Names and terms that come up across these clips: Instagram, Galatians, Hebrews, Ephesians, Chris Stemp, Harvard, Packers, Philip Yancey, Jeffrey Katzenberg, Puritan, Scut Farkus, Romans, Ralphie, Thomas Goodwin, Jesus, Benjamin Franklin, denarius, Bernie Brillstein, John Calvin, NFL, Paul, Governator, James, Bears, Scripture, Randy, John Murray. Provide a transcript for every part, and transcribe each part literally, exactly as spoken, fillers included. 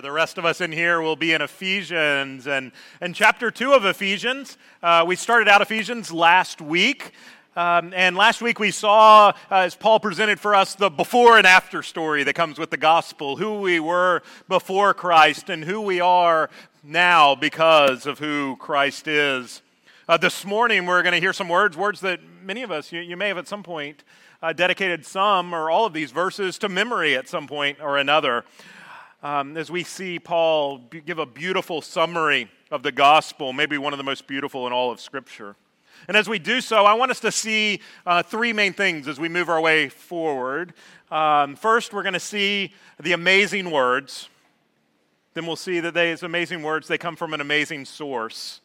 The rest of us in here will be in Ephesians and, and chapter two of Ephesians. Uh, we started out Ephesians last week, um, and last week we saw, uh, as Paul presented for us, the before and after story that comes with the gospel, who we were before Christ and who we are now because of who Christ is. Uh, this morning we're going to hear some words, words that many of us, you, you may have at some point uh, dedicated some or all of these verses to memory at some point or another. Um, as we see Paul b- give a beautiful summary of the gospel, maybe one of the most beautiful in all of Scripture. And as we do so, I want us to see uh, three main things as we move our way forward. Um, first, we're going to see the amazing words. Then we'll see that these amazing words, they come from an amazing source.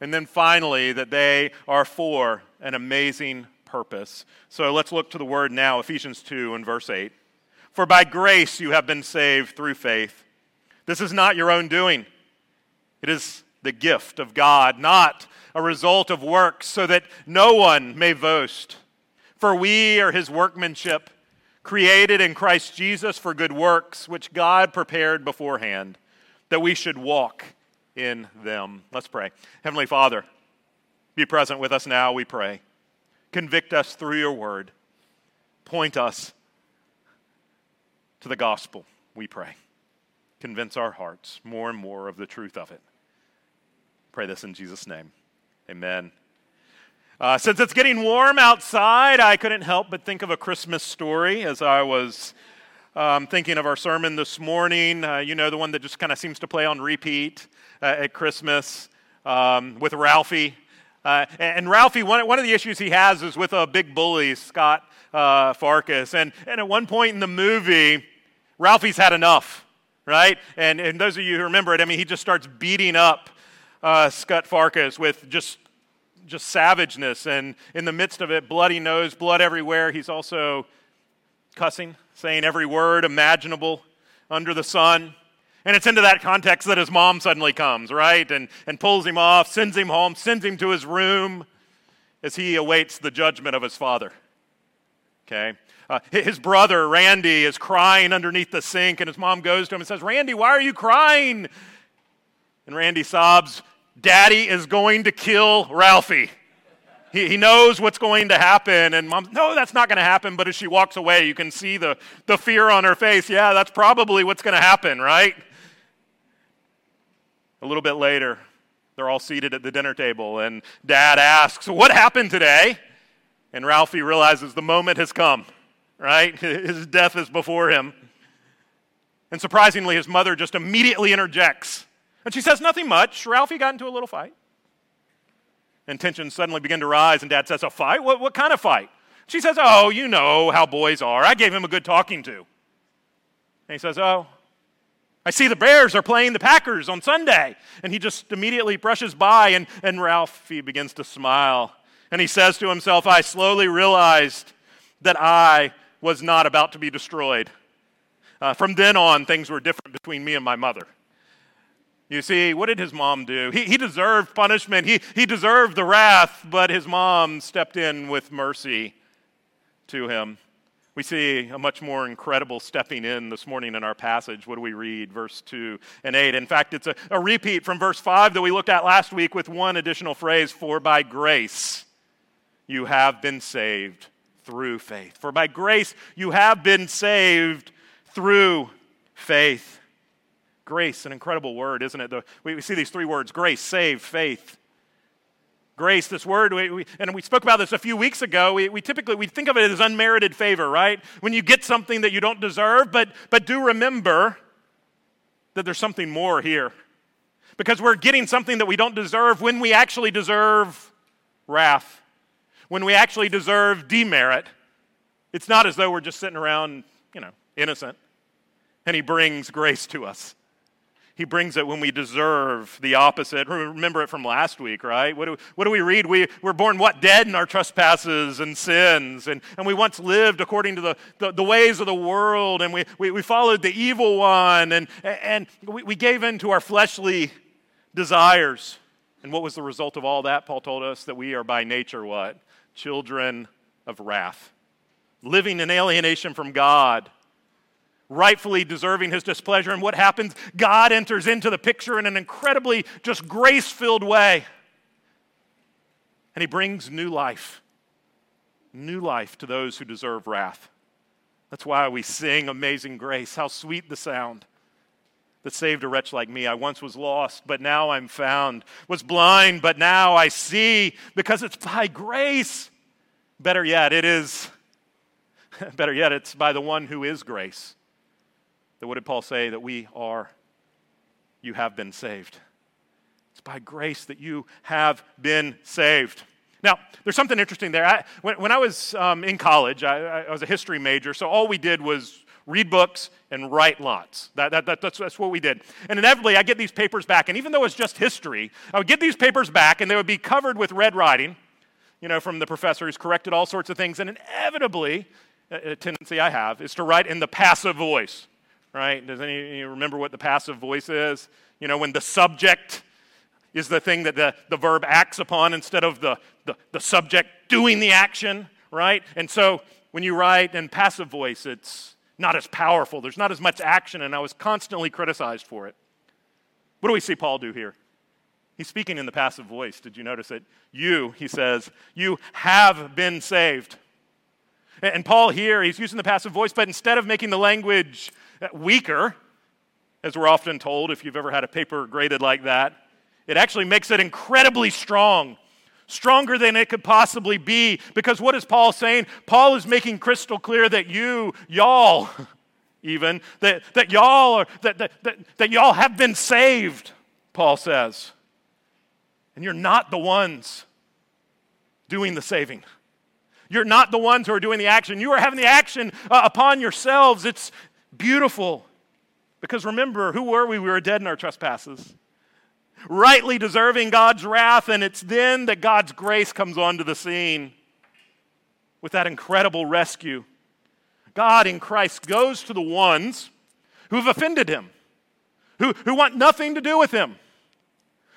And then finally, that they are for an amazing purpose. So let's look to the word now, Ephesians two and verse eight. For by grace you have been saved through faith. This is not your own doing. It is the gift of God, not a result of works, so that no one may boast. For we are his workmanship, created in Christ Jesus for good works, which God prepared beforehand, that we should walk in them. Let's pray. Heavenly Father, be present with us now, we pray. Convict us through your word. Point us to the gospel, we pray. Convince our hearts more and more of the truth of it. Pray this in Jesus' name. Amen. Uh, since it's getting warm outside, I couldn't help but think of a Christmas story as I was um, thinking of our sermon this morning. Uh, you know, the one that just kind of seems to play on repeat uh, at Christmas um, with Ralphie. Uh, and Ralphie, one, one of the issues he has is with a big bully, Scut uh, Farkus. And, and at one point in the movie, Ralphie's had enough, right? And, and those of you who remember it, I mean, he just starts beating up uh, Scut Farkus with just just savageness. And in the midst of it, bloody nose, blood everywhere. He's also cussing, saying every word imaginable under the sun. And it's into that context that his mom suddenly comes, right, and, and pulls him off, sends him home, sends him to his room as he awaits the judgment of his father, okay? Uh, his brother, Randy, is crying underneath the sink, and his mom goes to him and says, Randy, why are you crying? And Randy sobs, Daddy is going to kill Ralphie. He, he knows what's going to happen. And mom, no, that's not going to happen. But as she walks away, you can see the, the fear on her face. Yeah, that's probably what's going to happen, right? A little bit later, they're all seated at the dinner table, and Dad asks, what happened today? And Ralphie realizes the moment has come, right? His death is before him. And surprisingly, his mother just immediately interjects. And she says, nothing much. Ralphie got into a little fight. And tensions suddenly begin to rise, and Dad says, a fight? What, what kind of fight? She says, oh, you know how boys are. I gave him a good talking to. And he says, oh, I see the Bears are playing the Packers on Sunday. And he just immediately brushes by, and, and Ralphie begins to smile. And he says to himself, I slowly realized that I was not about to be destroyed. Uh, from then on, things were different between me and my mother. You see, what did his mom do? He, he deserved punishment. He, he deserved the wrath, but his mom stepped in with mercy to him. We see a much more incredible stepping in this morning in our passage. What do we read? Verse two and eight. In fact, it's a, a repeat from verse five that we looked at last week with one additional phrase, for by grace you have been saved through faith. For by grace you have been saved through faith. Grace, an incredible word, isn't it? The, we, we see these three words, grace, save, faith. Grace, this word, we, we, and we spoke about this a few weeks ago, we, we typically, we think of it as unmerited favor, right? When you get something that you don't deserve, but, but do remember that there's something more here. Because we're getting something that we don't deserve when we actually deserve wrath, when we actually deserve demerit. It's not as though we're just sitting around, you know, innocent. And he brings grace to us. He brings it when we deserve the opposite. Remember it from last week, right? What do, what do we read? We, we're born, what, dead in our trespasses and sins. And, and we once lived according to the, the, the ways of the world. And we, we, we followed the evil one. And, and we, we gave in to our fleshly desires. And what was the result of all that? Paul told us that we are by nature what? Children of wrath. Living in alienation from God. rightfully deserving his displeasure. And what happens? God enters into the picture in an incredibly just grace-filled way. And he brings new life, new life to those who deserve wrath. That's why we sing Amazing Grace. How sweet the sound that saved a wretch like me. I once was lost, but now I'm found. Was blind, but now I see, because it's by grace. Better yet, it is, better yet, it's by the one who is grace. That what did Paul say? That we are, you have been saved. It's by grace that you have been saved. Now, there's something interesting there. I, when, when I was um, in college, I, I was a history major, so all we did was read books and write lots. That, that, that, that's, that's what we did. And inevitably, I get these papers back, and even though it's just history, I would get these papers back, and they would be covered with red writing, you know, from the professor who's corrected all sorts of things, and inevitably, a, a tendency I have is to write in the passive voice, right? Does any you remember what the passive voice is? You know, when the subject is the thing that the, the verb acts upon instead of the, the, the subject doing the action, right? And so when you write in passive voice, it's not as powerful. There's not as much action, and I was constantly criticized for it. What do we see Paul do here? He's speaking in the passive voice. Did you notice it? You, he says, you have been saved. And Paul here, he's using the passive voice, but instead of making the language weaker, as we're often told if you've ever had a paper graded like that, it actually makes it incredibly strong, stronger than it could possibly be. Because what is Paul saying? Paul is making crystal clear that you, y'all, even, that, that y'all are, that, that, that, that y'all have been saved, Paul says. And you're not the ones doing the saving. You're not the ones who are doing the action. You are having the action uh, upon yourselves. It's beautiful. Because remember, who were we? We were dead in our trespasses, rightly deserving God's wrath, and it's then that God's grace comes onto the scene with that incredible rescue. God in Christ goes to the ones who've offended him, who, who want nothing to do with him,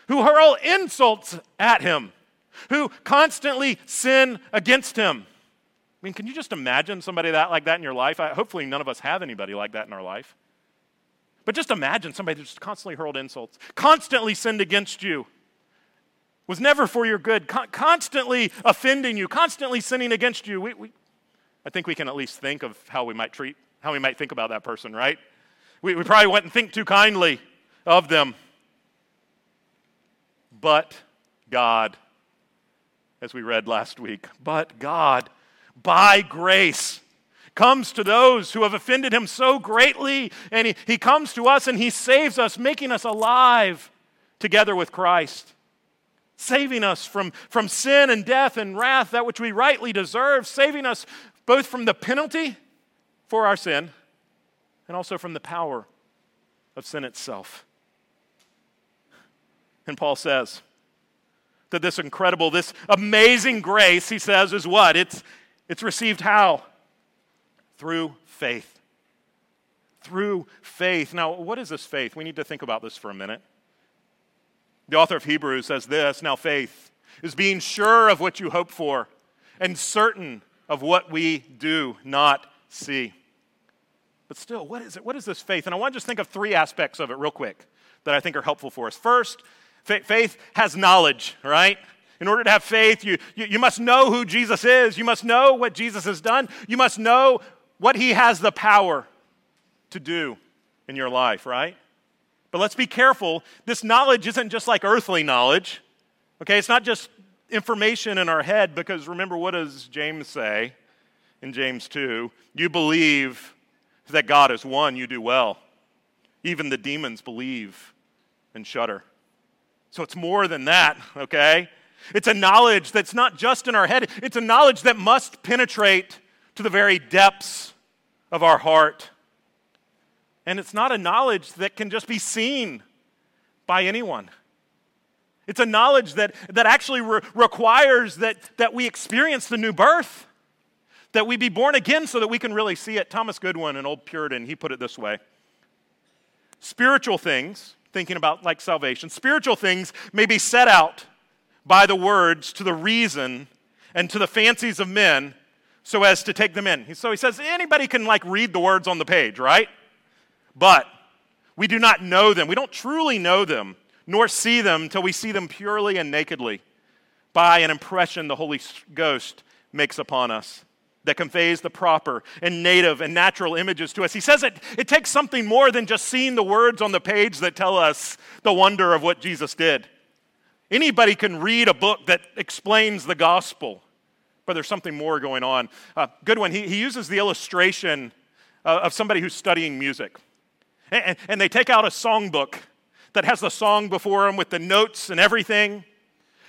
who hurl insults at him, who constantly sin against him. I mean, can you just imagine somebody that like that in your life? I, hopefully none of us have anybody like that in our life. But just imagine somebody that just constantly hurled insults, constantly sinned against you, was never for your good, con- constantly offending you, constantly sinning against you. We, we, I think we can at least think of how we might treat, how we might think about that person, right? We, we probably wouldn't think too kindly of them. But God, as we read last week, but God, by grace, comes to those who have offended him so greatly, and he, he comes to us and he saves us, making us alive together with Christ, saving us from, from sin and death and wrath, that which we rightly deserve, saving us both from the penalty for our sin and also from the power of sin itself. And Paul says that this incredible, this amazing grace, he says, is what? It's, it's received how? Through faith. Through faith. Now, what is this faith? We need to think about this for a minute. The author of Hebrews says this, now faith is being sure of what you hope for and certain of what we do not see. But still, what is it? What is this faith? And I want to just think of three aspects of it real quick that I think are helpful for us. First, fa- faith has knowledge, right? In order to have faith, you, you, you must know who Jesus is. You must know what Jesus has done. You must know what he has the power to do in your life, right? But let's be careful. This knowledge isn't just like earthly knowledge, okay? It's not just information in our head, because remember, what does James say in James two? You believe that God is one, you do well. Even the demons believe and shudder. So it's more than that, okay? It's a knowledge that's not just in our head. It's a knowledge that must penetrate to the very depths of our heart. And it's not a knowledge that can just be seen by anyone. It's a knowledge that, that actually re- requires that, that we experience the new birth, that we be born again so that we can really see it. Thomas Goodwin, an old Puritan, he put it this way. Spiritual things, thinking about like salvation, spiritual things may be set out by the words to the reason and to the fancies of men so as to take them in. So he says anybody can like read the words on the page, right? But we do not know them. We don't truly know them, nor see them till we see them purely and nakedly by an impression the Holy Ghost makes upon us that conveys the proper and native and natural images to us. He says it, it takes something more than just seeing the words on the page that tell us the wonder of what Jesus did. Anybody can read a book that explains the gospel, but there's something more going on. Uh, Goodwin, he, he uses the illustration uh, of somebody who's studying music. And, and they take out a songbook that has the song before them with the notes and everything.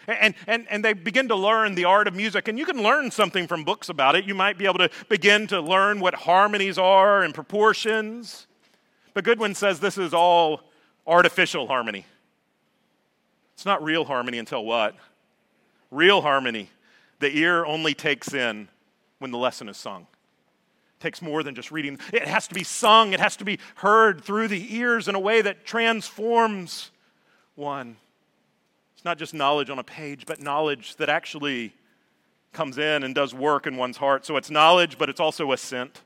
And, and, and they begin to learn the art of music. And you can learn something from books about it. You might be able to begin to learn what harmonies are and proportions. But Goodwin says this is all artificial harmony. It's not real harmony until what? Real harmony, the ear only takes in when the lesson is sung. It takes more than just reading. It has to be sung. It has to be heard through the ears in a way that transforms one. It's not just knowledge on a page, but knowledge that actually comes in and does work in one's heart. So it's knowledge, but it's also assent.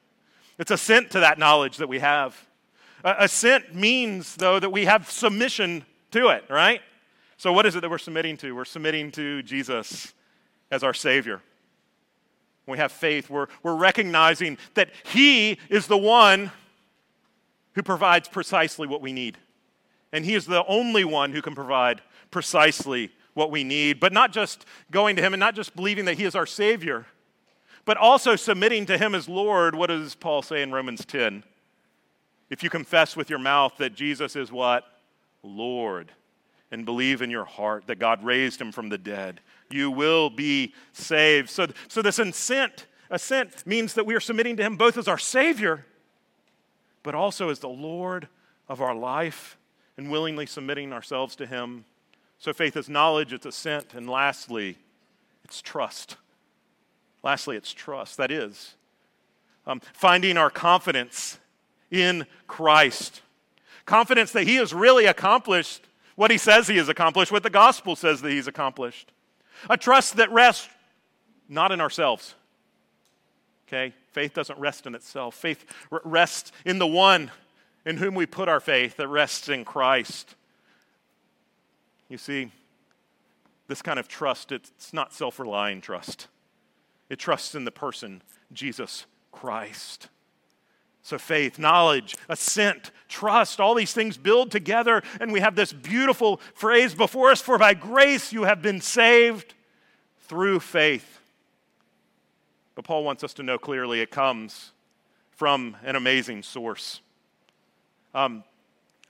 It's assent to that knowledge that we have. Uh, assent means, though, that we have submission to it, right? So what is it that we're submitting to? We're submitting to Jesus as our Savior. When we have faith, we're, we're recognizing that He is the one who provides precisely what we need. And He is the only one who can provide precisely what we need. But not just going to Him and not just believing that He is our Savior, but also submitting to Him as Lord. What does Paul say in Romans ten? If you confess with your mouth that Jesus is what? Lord. And believe in your heart that God raised Him from the dead, you will be saved. So, so this assent, assent means that we are submitting to Him both as our Savior, but also as the Lord of our life and willingly submitting ourselves to Him. So faith is knowledge, it's assent, and lastly, it's trust. Lastly, it's trust. That is, um, finding our confidence in Christ. Confidence that He has really accomplished what He says He has accomplished, what the gospel says that He's accomplished. A trust that rests not in ourselves. Okay? Faith doesn't rest in itself. Faith rests in the one in whom we put our faith, that rests in Christ. You see, this kind of trust, it's not self-relying trust. It trusts in the person, Jesus Christ. So faith, knowledge, assent, trust, all these things build together, and we have this beautiful phrase before us, for by grace you have been saved through faith. But Paul wants us to know clearly it comes from an amazing source. Um,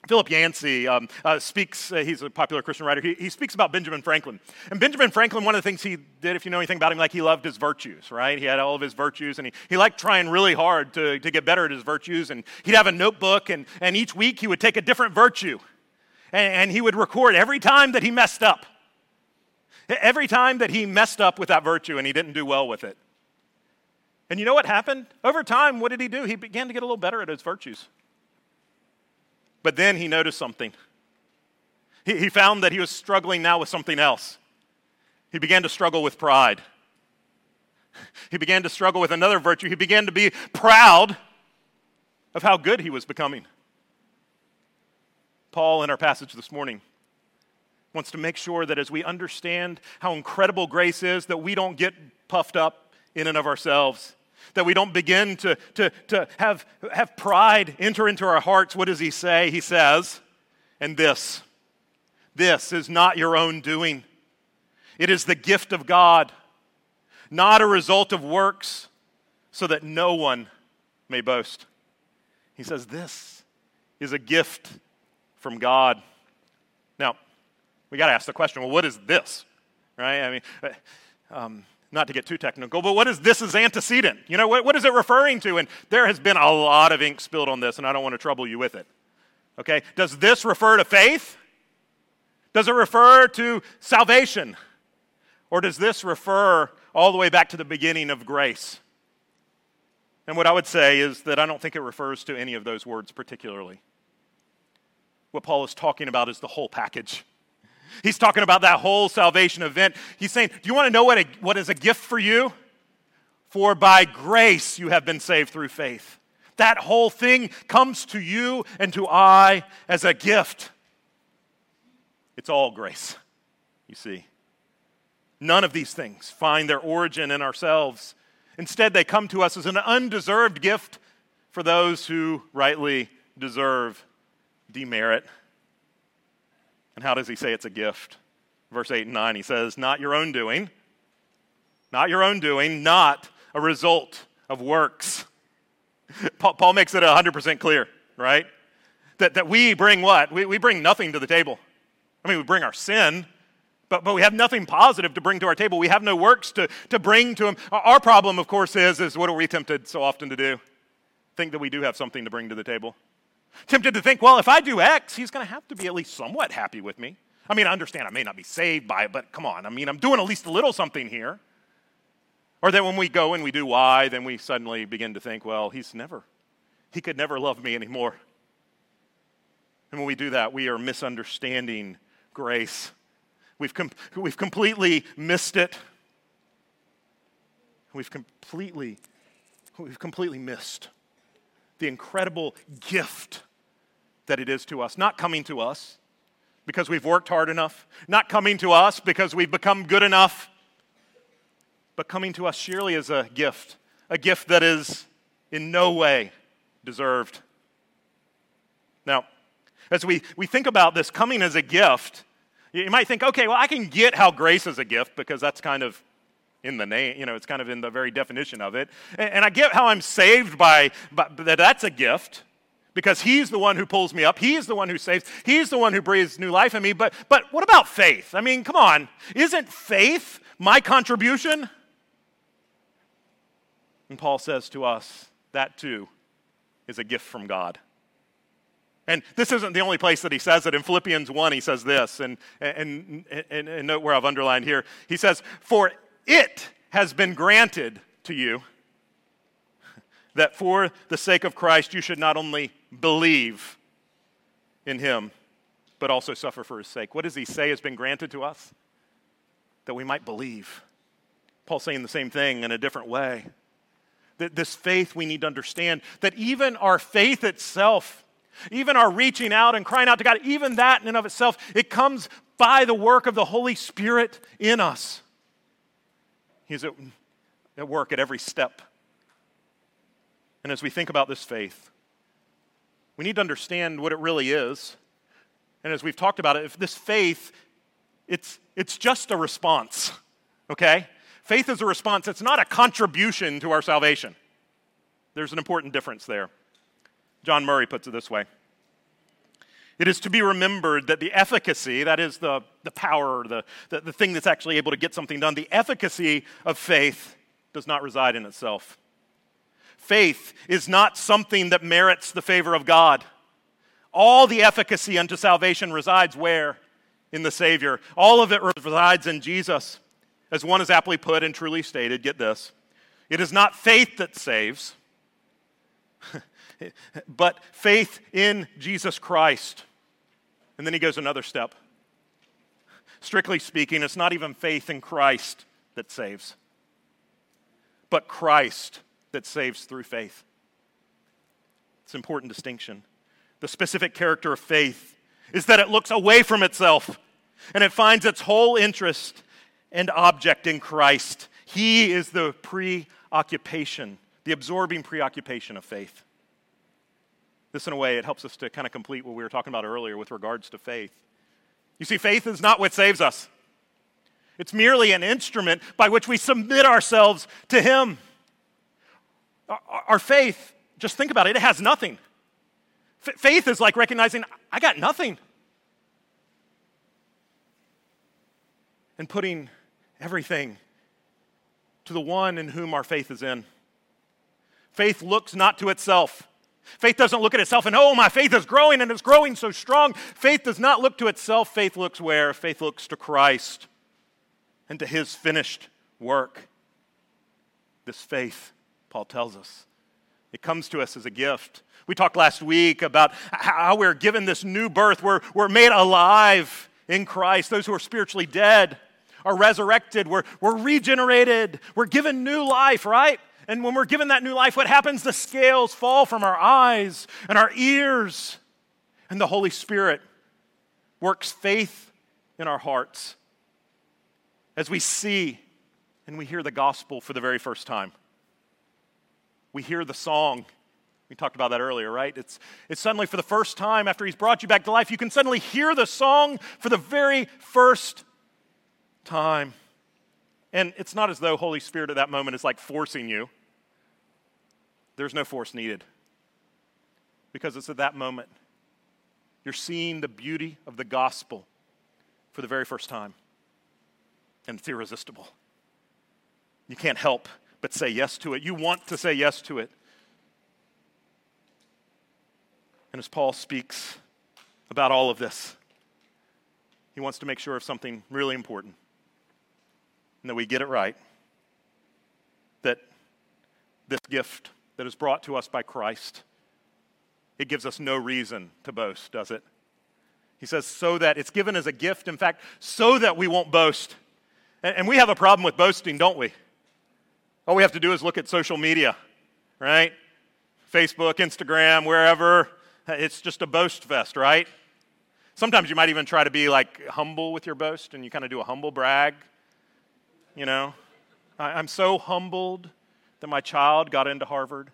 Philip Yancey um, uh, speaks, uh, he's a popular Christian writer, he, he speaks about Benjamin Franklin. And Benjamin Franklin, one of the things he did, if you know anything about him, like he loved his virtues, right? He had all of his virtues, and he, he liked trying really hard to, to get better at his virtues, and he'd have a notebook, and, and each week he would take a different virtue, and, and he would record every time that he messed up. Every time that he messed up with that virtue and he didn't do well with it. And you know what happened? Over time, what did he do? He began to get a little better at his virtues. But then he noticed something. He, he found that he was struggling now with something else. He began to struggle with pride. He began to struggle with another virtue. He began to be proud of how good he was becoming. Paul, in our passage this morning, wants to make sure that as we understand how incredible grace is, that we don't get puffed up in and of ourselves. That we don't begin to, to, to have, have pride enter into our hearts. What does he say? He says, and this, this is not your own doing. It is the gift of God, not a result of works, so that no one may boast. He says this is a gift from God. Now, we got to ask the question, well, what is this? Right? I mean, um, Not to get too technical, but what is this as antecedent? You know, what, what is it referring to? And there has been a lot of ink spilled on this, and I don't want to trouble you with it. Okay? Does this refer to faith? Does it refer to salvation? Or does this refer all the way back to the beginning of grace? And what I would say is that I don't think it refers to any of those words particularly. What Paul is talking about is the whole package. He's talking about that whole salvation event. He's saying, do you want to know what, a, what is a gift for you? For by grace you have been saved through faith. that whole thing comes to you and to I as a gift. It's all grace, you see. None of these things find their origin in ourselves. Instead, they come to us as an undeserved gift for those who rightly deserve demerit. And how does he say it's a gift? Verse eight and nine, he says, not your own doing, not your own doing, not a result of works. Paul makes it one hundred percent clear, right? That, that we bring what? We, we bring nothing to the table. I mean, we bring our sin, but, but we have nothing positive to bring to our table. We have no works to, to bring to him. Our problem, of course, is, is what are we tempted so often to do? Think that we do have something to bring to the table. Tempted to think, well, if I do X, he's going to have to be at least somewhat happy with me. I mean, I understand I may not be saved by it, but come on. I mean, I'm doing at least a little something here. Or that when we go and we do Y, then we suddenly begin to think, well, he's never, he could never love me anymore. And when we do that, we are misunderstanding grace. We've com- we've completely missed it. We've completely, we've completely missed the incredible gift that it is to us, not coming to us because we've worked hard enough, not coming to us because we've become good enough, but coming to us surely as a gift, a gift that is in no way deserved. Now, as we, we think about this coming as a gift, you might think, okay, well, I can get how grace is a gift because that's kind of in the name, you know, it's kind of in the very definition of it. And, and I get how I'm saved by, by, that that's a gift because he's the one who pulls me up. He's the one who saves. He's the one who breathes new life in me. But, but what about faith? I mean, come on. Isn't faith my contribution? And Paul says to us, that too is a gift from God. And this isn't the only place that he says it. In Philippians one, he says this, and, and, and, and note where I've underlined here. He says, for it has been granted to you that for the sake of Christ you should not only believe in him, but also suffer for his sake. What does he say has been granted to us? That we might believe. Paul's saying the same thing in a different way. That this faith, we need to understand that even our faith itself, even our reaching out and crying out to God, even that in and of itself, it comes by the work of the Holy Spirit in us. He's at, at work at every step. And as we think about this faith, we need to understand what it really is. And as we've talked about it, if this faith, it's it's just a response, okay? Faith is a response. It's not a contribution to our salvation. There's an important difference there. John Murray puts it this way. It is to be remembered that the efficacy, that is the, the power, the, the, the thing that's actually able to get something done, the efficacy of faith does not reside in itself. Faith is not something that merits the favor of God. All the efficacy unto salvation resides where? In the Savior. All of it resides in Jesus. As one is aptly put and truly stated, get this, it is not faith that saves, but faith in Jesus Christ. And then he goes another step. Strictly speaking, it's not even faith in Christ that saves, but Christ that saves through faith. It's an important distinction. The specific character of faith is that it looks away from itself and it finds its whole interest and object in Christ. He is the preoccupation, the absorbing preoccupation of faith. This, in a way, it helps us to kind of complete what we were talking about earlier with regards to faith. You see, faith is not what saves us. It's merely an instrument by which we submit ourselves to him. Our faith, just think about it, it has nothing. Faith is like recognizing, I got nothing. And putting everything to the one in whom our faith is in. Faith looks not to itself. Faith doesn't look at itself and, oh, my faith is growing and it's growing so strong. Faith does not look to itself. Faith looks where? Faith looks to Christ and to his finished work. This faith, Paul tells us, it comes to us as a gift. We talked last week about how we're given this new birth. We're, we're made alive in Christ. Those who are spiritually dead are resurrected. We're, we're regenerated. We're given new life, right? And when we're given that new life, what happens? The scales fall from our eyes and our ears. And the Holy Spirit works faith in our hearts as we see and we hear the gospel for the very first time. We hear the song. We talked about that earlier, right? It's, it's suddenly for the first time after he's brought you back to life, you can suddenly hear the song for the very first time. And it's not as though Holy Spirit at that moment is like forcing you. There's no force needed because it's at that moment you're seeing the beauty of the gospel for the very first time. And it's irresistible. You can't help but say yes to it. You want to say yes to it. And as Paul speaks about all of this, he wants to make sure of something really important, and that we get it right, that this gift that is brought to us by Christ, it gives us no reason to boast, does it? He says, so that it's given as a gift, in fact, so that we won't boast. And we have a problem with boasting, don't we? All we have to do is look at social media, right? Facebook, Instagram, wherever. It's just a boast fest, right? Sometimes you might even try to be like humble with your boast and you kind of do a humble brag. You know, I'm so humbled that my child got into Harvard.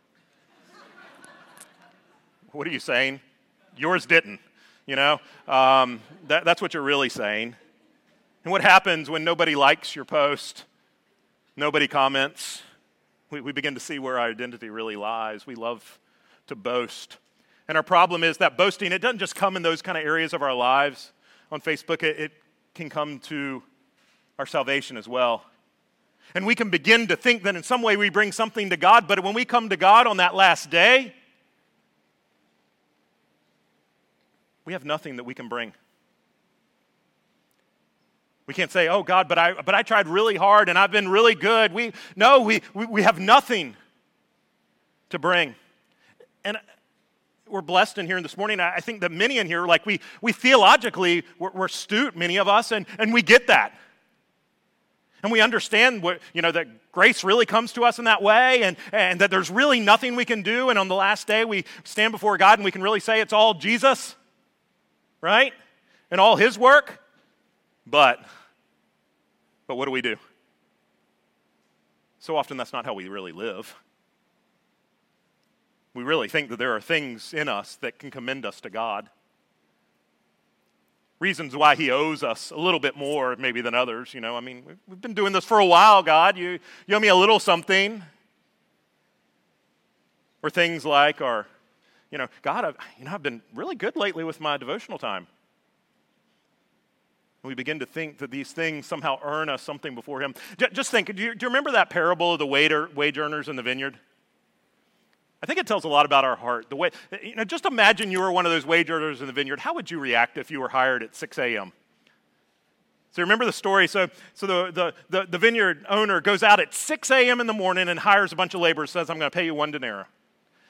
What are you saying? Yours didn't, you know? Um, that, that's what you're really saying. And what happens when nobody likes your post? Nobody comments. We, we begin to see where our identity really lies. We love to boast. And our problem is that boasting, it doesn't just come in those kind of areas of our lives. On Facebook, it, it can come to our salvation as well. And we can begin to think that in some way we bring something to God, but when we come to God on that last day, we have nothing that we can bring. We can't say, oh God, but I but I tried really hard and I've been really good. We no, we we, we have nothing to bring. And we're blessed in here this morning. I think that many in here, like we we theologically, we're, we're astute, many of us, and, and we get that. And we understand what, you know, that grace really comes to us in that way, and, and that there's really nothing we can do. And on the last day, we stand before God and we can really say it's all Jesus, right? And all his work. But, but what do we do? So often that's not how we really live. We really think that there are things in us that can commend us to God. Reasons why he owes us a little bit more maybe than others, you know. I mean, we've been doing this for a while, God. You, you owe me a little something. Or things like, or, you know, God, I've, you know, I've been really good lately with my devotional time. And we begin to think that these things somehow earn us something before him. Just think, do you, do you remember that parable of the waiter, wage earners in the vineyard? I think it tells a lot about our heart. The way, you know, just imagine you were one of those wage earners in the vineyard. How would you react if you were hired at six a.m.? So remember the story. So, so the, the, the, the vineyard owner goes out at six a.m. in the morning and hires a bunch of laborers, says, I'm going to pay you one denaro.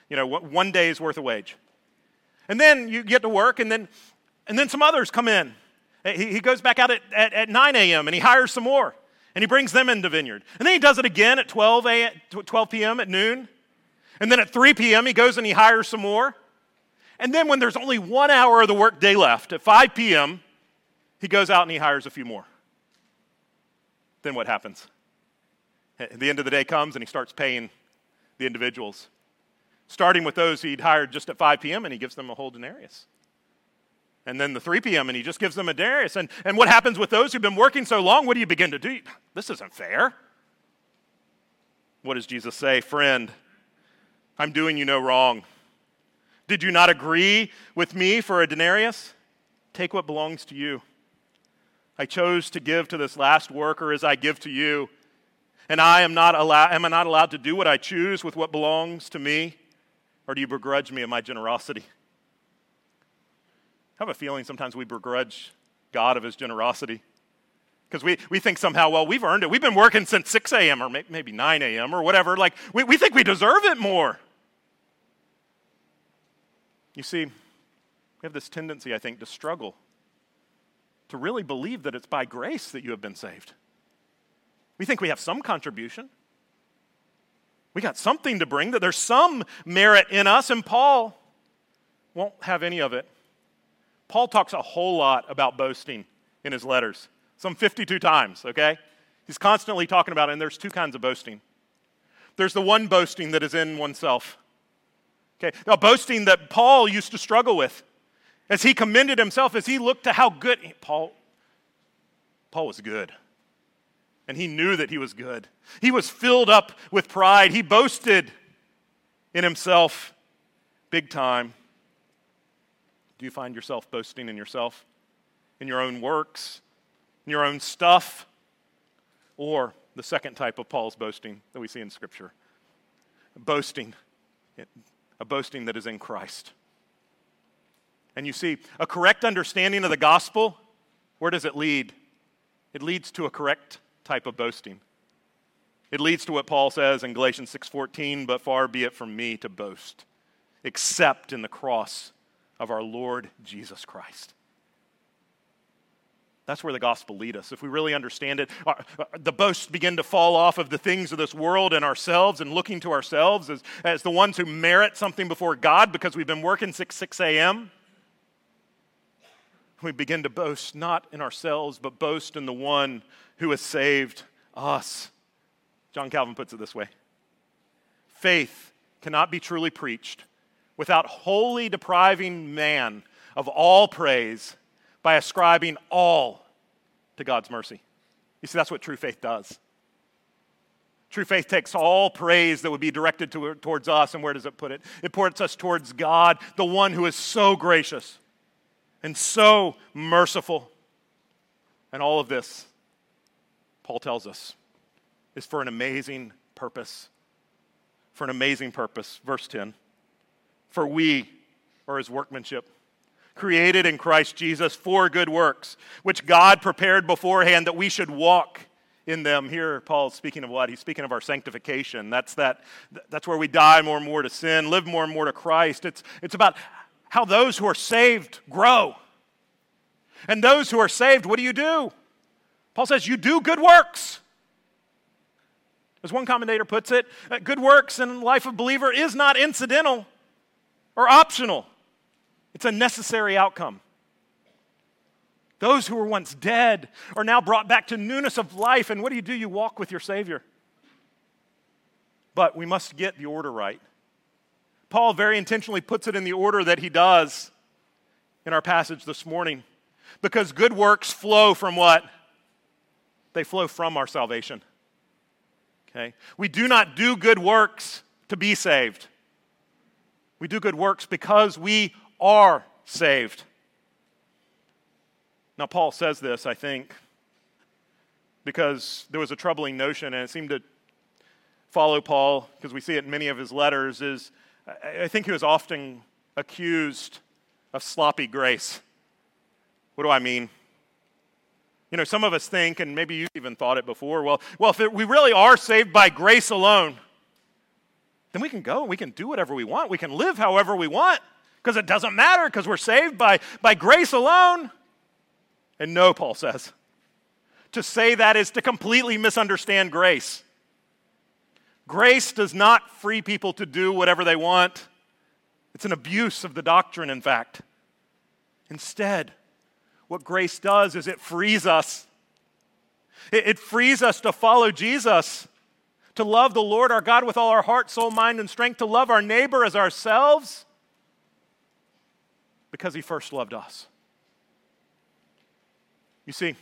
You know, one day's worth of wage. And then you get to work, and then, and then some others come in. He, he goes back out at, at, at nine a.m. and he hires some more, and he brings them into the vineyard. And then he does it again at twelve p.m. at noon. And then at three p.m., he goes and he hires some more. And then when there's only one hour of the workday left, at five p.m., he goes out and he hires a few more. Then what happens? At the end of the day comes and he starts paying the individuals, starting with those he'd hired just at five p.m., and he gives them a whole denarius. And then the three p.m., and he just gives them a denarius. And, and what happens with those who've been working so long? What do you begin to do? This isn't fair. What does Jesus say? Friend, I'm doing you no wrong. Did you not agree with me for a denarius? Take what belongs to you. I chose to give to this last worker as I give to you, and I am not allowed. Am I not allowed to do what I choose with what belongs to me, or do you begrudge me of my generosity? I have a feeling sometimes we begrudge God of his generosity because we, we think somehow, well, we've earned it. We've been working since six a.m. or maybe nine a.m. or whatever. Like we, we think we deserve it more. You see, we have this tendency, I think, to struggle, to really believe that it's by grace that you have been saved. We think we have some contribution. We got something to bring, that there's some merit in us, and Paul won't have any of it. Paul talks a whole lot about boasting in his letters, some fifty-two times, okay? He's constantly talking about it, and there's two kinds of boasting. There's the one boasting that is in oneself. Okay, now boasting that Paul used to struggle with as he commended himself, as he looked to how good, he, Paul, Paul was good. And he knew that he was good. He was filled up with pride. He boasted in himself big time. Do you find yourself boasting in yourself, in your own works, in your own stuff? Or the second type of Paul's boasting that we see in Scripture, boasting, a boasting that is in Christ. And you see, a correct understanding of the gospel, where does it lead? It leads to a correct type of boasting. It leads to what Paul says in Galatians six fourteen, but far be it from me to boast, except in the cross of our Lord Jesus Christ. That's where the gospel leads us. If we really understand it, our, the boasts begin to fall off of the things of this world and ourselves, and looking to ourselves as, as the ones who merit something before God because we've been working since six a.m. We begin to boast not in ourselves, but boast in the one who has saved us. John Calvin puts it this way. Faith cannot be truly preached without wholly depriving man of all praise by ascribing all to God's mercy. You see, that's what true faith does. True faith takes all praise that would be directed to, towards us, and where does it put it? It points us towards God, the one who is so gracious and so merciful. And all of this, Paul tells us, is for an amazing purpose. For an amazing purpose. Verse ten, for we are his workmanship, created in Christ Jesus for good works, which God prepared beforehand that we should walk in them. Here, Paul's speaking of what? He's speaking of our sanctification. That's that. That's where we die more and more to sin, live more and more to Christ. It's, it's about how those who are saved grow. And those who are saved, what do you do? Paul says, you do good works. As one commentator puts it, good works in the life of believer is not incidental or optional. It's a necessary outcome. Those who were once dead are now brought back to newness of life. And what do you do? You walk with your Savior. But we must get the order right. Paul very intentionally puts it in the order that he does in our passage this morning. Because good works flow from what? They flow from our salvation. Okay? We do not do good works to be saved. We do good works because we are saved. Now, Paul says this, I think, because there was a troubling notion, and it seemed to follow Paul, because we see it in many of his letters, is I think he was often accused of sloppy grace. What do I mean? You know, some of us think, and maybe you even thought it before, well, well, if it, we really are saved by grace alone, then we can go, we can do whatever we want, we can live however we want, because it doesn't matter, because we're saved by, by grace alone. And no, Paul says, to say that is to completely misunderstand grace. Grace does not free people to do whatever they want. It's an abuse of the doctrine, in fact. Instead, what grace does is it frees us. It, it frees us to follow Jesus, to love the Lord our God with all our heart, soul, mind, and strength, to love our neighbor as ourselves, because he first loved us. You see,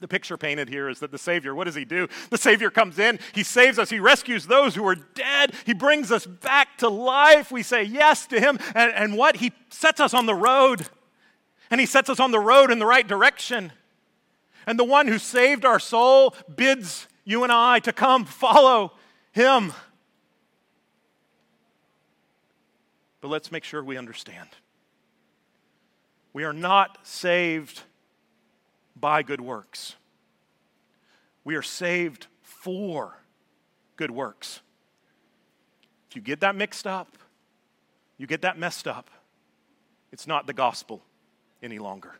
the picture painted here is that the Savior, what does he do? The Savior comes in, he saves us, he rescues those who are dead, he brings us back to life, we say yes to him, and, and what? He sets us on the road, and he sets us on the road in the right direction. And the one who saved our soul bids you and I to come follow him. But let's make sure we understand. We are not saved by good works. We are saved for good works. If you get that mixed up, you get that messed up, it's not the gospel any longer.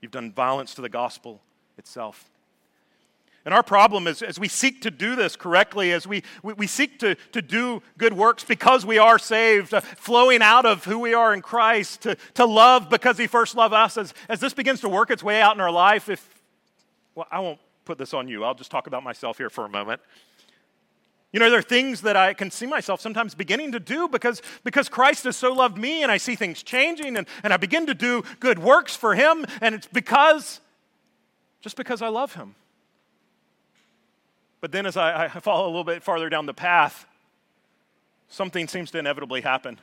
You've done violence to the gospel itself. And our problem is, as we seek to do this correctly, as we, we, we seek to, to do good works because we are saved, uh, flowing out of who we are in Christ, to, to love because he first loved us, as, as this begins to work its way out in our life, if, well, I won't put this on you. I'll just talk about myself here for a moment. You know, there are things that I can see myself sometimes beginning to do because, because Christ has so loved me, and I see things changing, and, and I begin to do good works for him, and it's because, just because I love him. But then as I, I follow a little bit farther down the path, something seems to inevitably happen.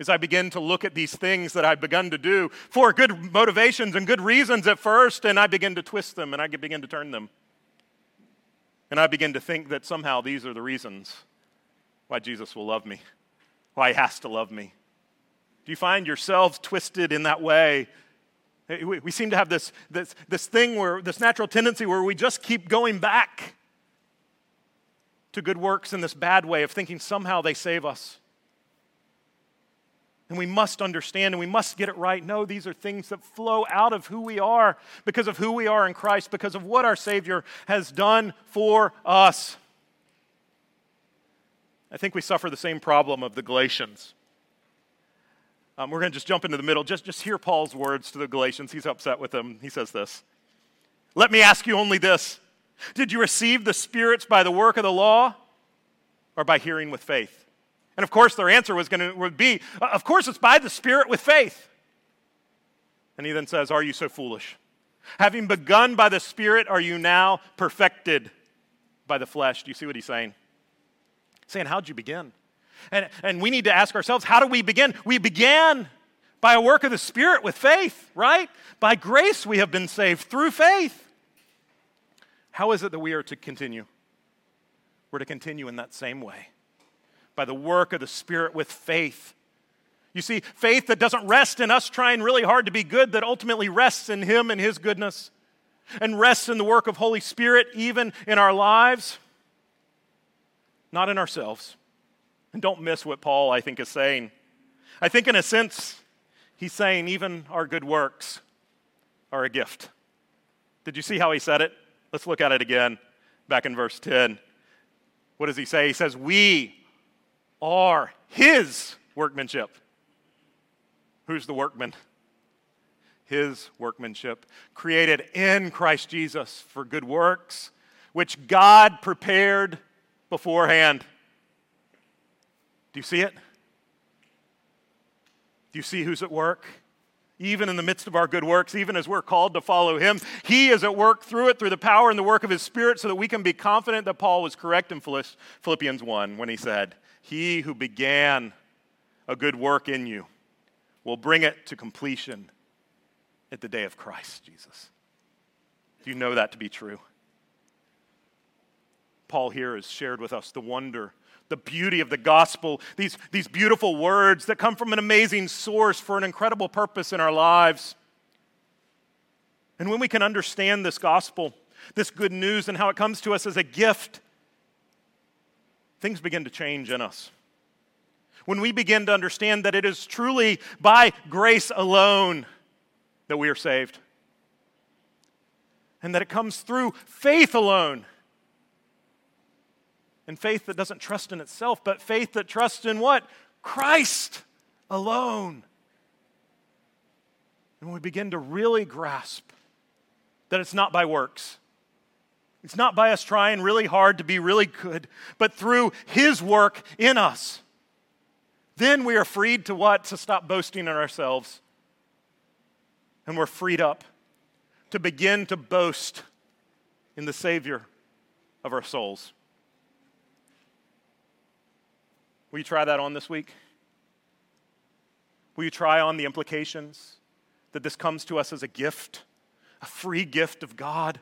As I begin to look at these things that I've begun to do for good motivations and good reasons at first, and I begin to twist them, and I begin to turn them. And I begin to think that somehow these are the reasons why Jesus will love me, why he has to love me. Do you find yourselves twisted in that way? We seem to have this, this, this thing where, this natural tendency where we just keep going back to good works in this bad way of thinking somehow they save us. And we must understand and we must get it right. No, these are things that flow out of who we are, because of who we are in Christ, because of what our Savior has done for us. I think we suffer the same problem of the Galatians. Um, we're going to just jump into the middle. Just, just hear Paul's words to the Galatians. He's upset with them. He says this, "Let me ask you only this. Did you receive the spirits by the work of the law or by hearing with faith?" And of course their answer was going to be, of course it's by the Spirit with faith. And he then says, "Are you so foolish? Having begun by the Spirit, are you now perfected by the flesh?" Do you see what he's saying? He's saying, how'd you begin? And, and we need to ask ourselves, how do we begin? We began by a work of the Spirit with faith, right? By grace we have been saved through faith. How is it that we are to continue? We're to continue in that same way, by the work of the Spirit with faith. You see, faith that doesn't rest in us trying really hard to be good, that ultimately rests in him and his goodness, and rests in the work of Holy Spirit even in our lives, not in ourselves. And don't miss what Paul, I think, is saying. I think in a sense, he's saying even our good works are a gift. Did you see how he said it? Let's look at it again back in verse ten. What does he say? He says, "We are his workmanship." Who's the workman? His workmanship, created in Christ Jesus for good works, which God prepared beforehand. Do you see it? Do you see who's at work? Even in the midst of our good works, even as we're called to follow him, he is at work through it, through the power and the work of his Spirit, so that we can be confident that Paul was correct in Philippians one when he said, "He who began a good work in you will bring it to completion at the day of Christ Jesus." Do you know that to be true? Paul here has shared with us the wonder, the beauty of the gospel, these, these beautiful words that come from an amazing source for an incredible purpose in our lives. And when we can understand this gospel, this good news, and how it comes to us as a gift, things begin to change in us. When we begin to understand that it is truly by grace alone that we are saved, and that it comes through faith alone, and faith that doesn't trust in itself, but faith that trusts in what? Christ alone. And we begin to really grasp that it's not by works. It's not by us trying really hard to be really good, but through his work in us. Then we are freed to what? To stop boasting in ourselves. And we're freed up to begin to boast in the Savior of our souls. Will you try that on this week? Will you try on the implications that this comes to us as a gift, a free gift of God,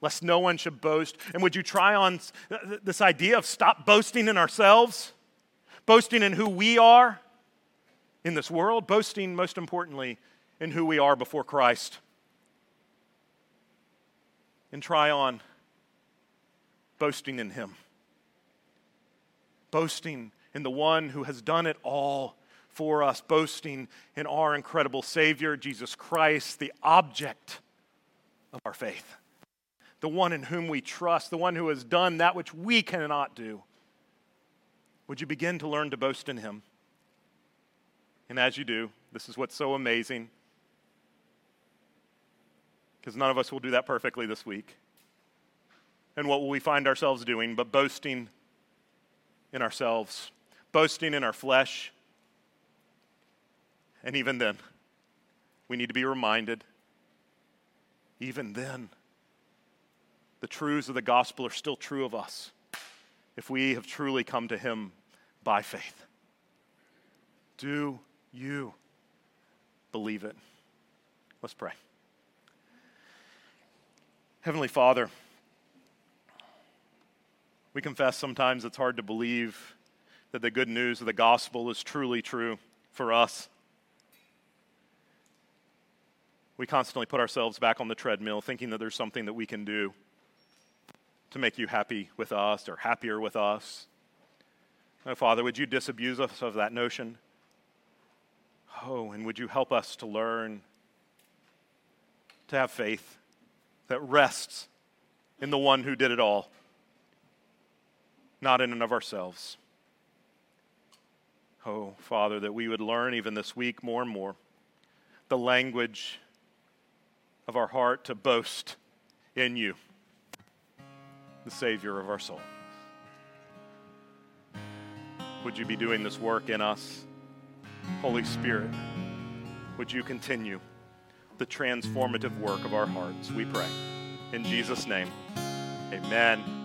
lest no one should boast? And would you try on this idea of stop boasting in ourselves, boasting in who we are in this world, boasting, most importantly, in who we are before Christ? And try on boasting in him. Boasting in the one who has done it all for us. Boasting in our incredible Savior, Jesus Christ, the object of our faith. the one in whom we trust, the one who has done that which we cannot do. Would you begin to learn to boast in him? And as you do, this is what's so amazing, because none of us will do that perfectly this week. And what will we find ourselves doing but boasting in ourselves, boasting in our flesh? And even then, we need to be reminded, even then, the truths of the gospel are still true of us if we have truly come to him by faith. Do you believe it? Let's pray. Heavenly Father, we confess sometimes it's hard to believe that the good news of the gospel is truly true for us. We constantly put ourselves back on the treadmill thinking that there's something that we can do to make you happy with us or happier with us. Oh, Father, would you disabuse us of that notion? Oh, and would you help us to learn to have faith that rests in the one who did it all, not in and of ourselves. Oh, Father, that we would learn even this week more and more the language of our heart to boast in you, the Savior of our soul. Would you be doing this work in us? Holy Spirit, would you continue the transformative work of our hearts, we pray. In Jesus' name, amen.